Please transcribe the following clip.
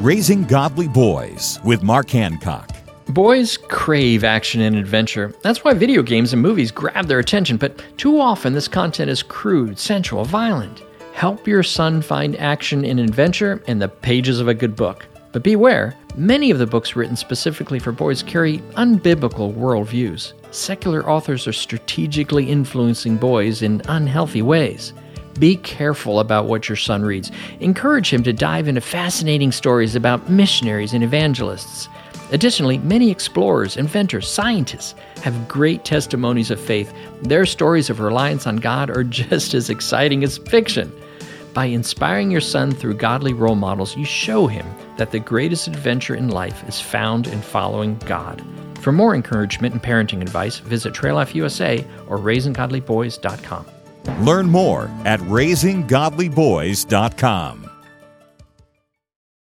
Raising Godly Boys with Mark Hancock. Boys crave action and adventure. That's why video games and movies grab their attention, but too often this content is crude, sensual, violent. Help your son find action and adventure in the pages of a good book. But beware, many of the books written specifically for boys carry unbiblical worldviews. Secular authors are strategically influencing boys in unhealthy ways. Be careful about what your son reads. Encourage him to dive into fascinating stories about missionaries and evangelists. Additionally, many explorers, inventors, scientists have great testimonies of faith. Their stories of reliance on God are just as exciting as fiction. By inspiring your son through godly role models, you show him that the greatest adventure in life is found in following God. For more encouragement and parenting advice, visit Trail Life USA or RaisingGodlyBoys.com. Learn more at RaisingGodlyBoys.com.